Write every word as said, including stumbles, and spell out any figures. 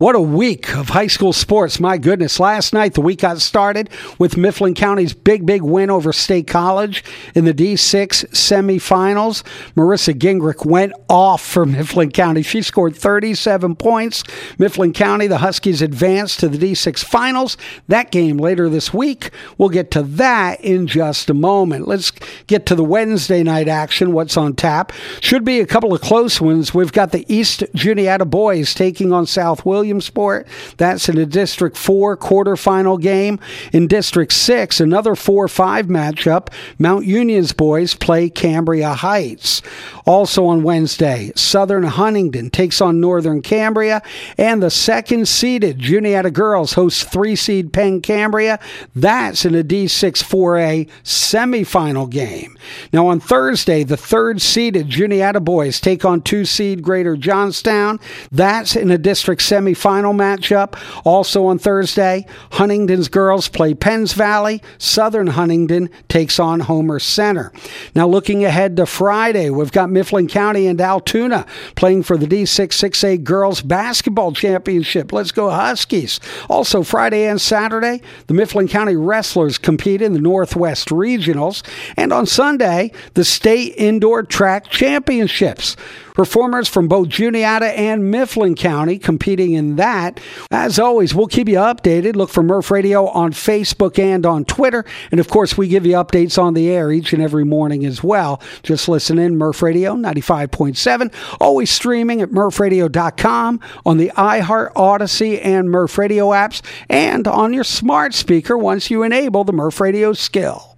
What a week of high school sports. My goodness. Last night, the week got started with Mifflin County's big, big win over State College in the D six semifinals. Marissa Gingrich went off for Mifflin County. She scored thirty-seven points. Mifflin County, the Huskies advanced to the D six finals. That game later this week. We'll get to that in just a moment. Let's get to the Wednesday night action. What's on tap? Should be a couple of close ones. We've got the East Juniata boys taking on South Williams. Sport. That's in a District four quarterfinal game. In District six, another four five matchup. Mount Union's boys play Cambria Heights. Also on Wednesday, Southern Huntingdon takes on Northern Cambria, and the second-seeded Juniata girls host three-seed Penn Cambria. That's in a D six four A semifinal game. Now on Thursday, the third-seeded Juniata boys take on two-seed Greater Johnstown. That's in a District semifinal final matchup. Also on Thursday, Huntingdon's girls play Penns Valley. Southern Huntingdon takes on Homer Center. Now looking ahead to Friday, we've got Mifflin County and Altoona playing for the D six six A Girls Basketball Championship. Let's go Huskies. Also Friday and Saturday, the Mifflin County Wrestlers compete in the Northwest Regionals. And on Sunday, the State Indoor Track Championships. Performers from both Juniata and Mifflin County competing in that. As always, we'll keep you updated. Look for Murph Radio on Facebook and on Twitter. And, of course, we give you updates on the air each and every morning as well. Just listen in, Murph Radio ninety-five point seven. Always streaming at Murph Radio dot com, on the iHeart Odyssey and Murph Radio apps, and on your smart speaker once you enable the Murph Radio skill.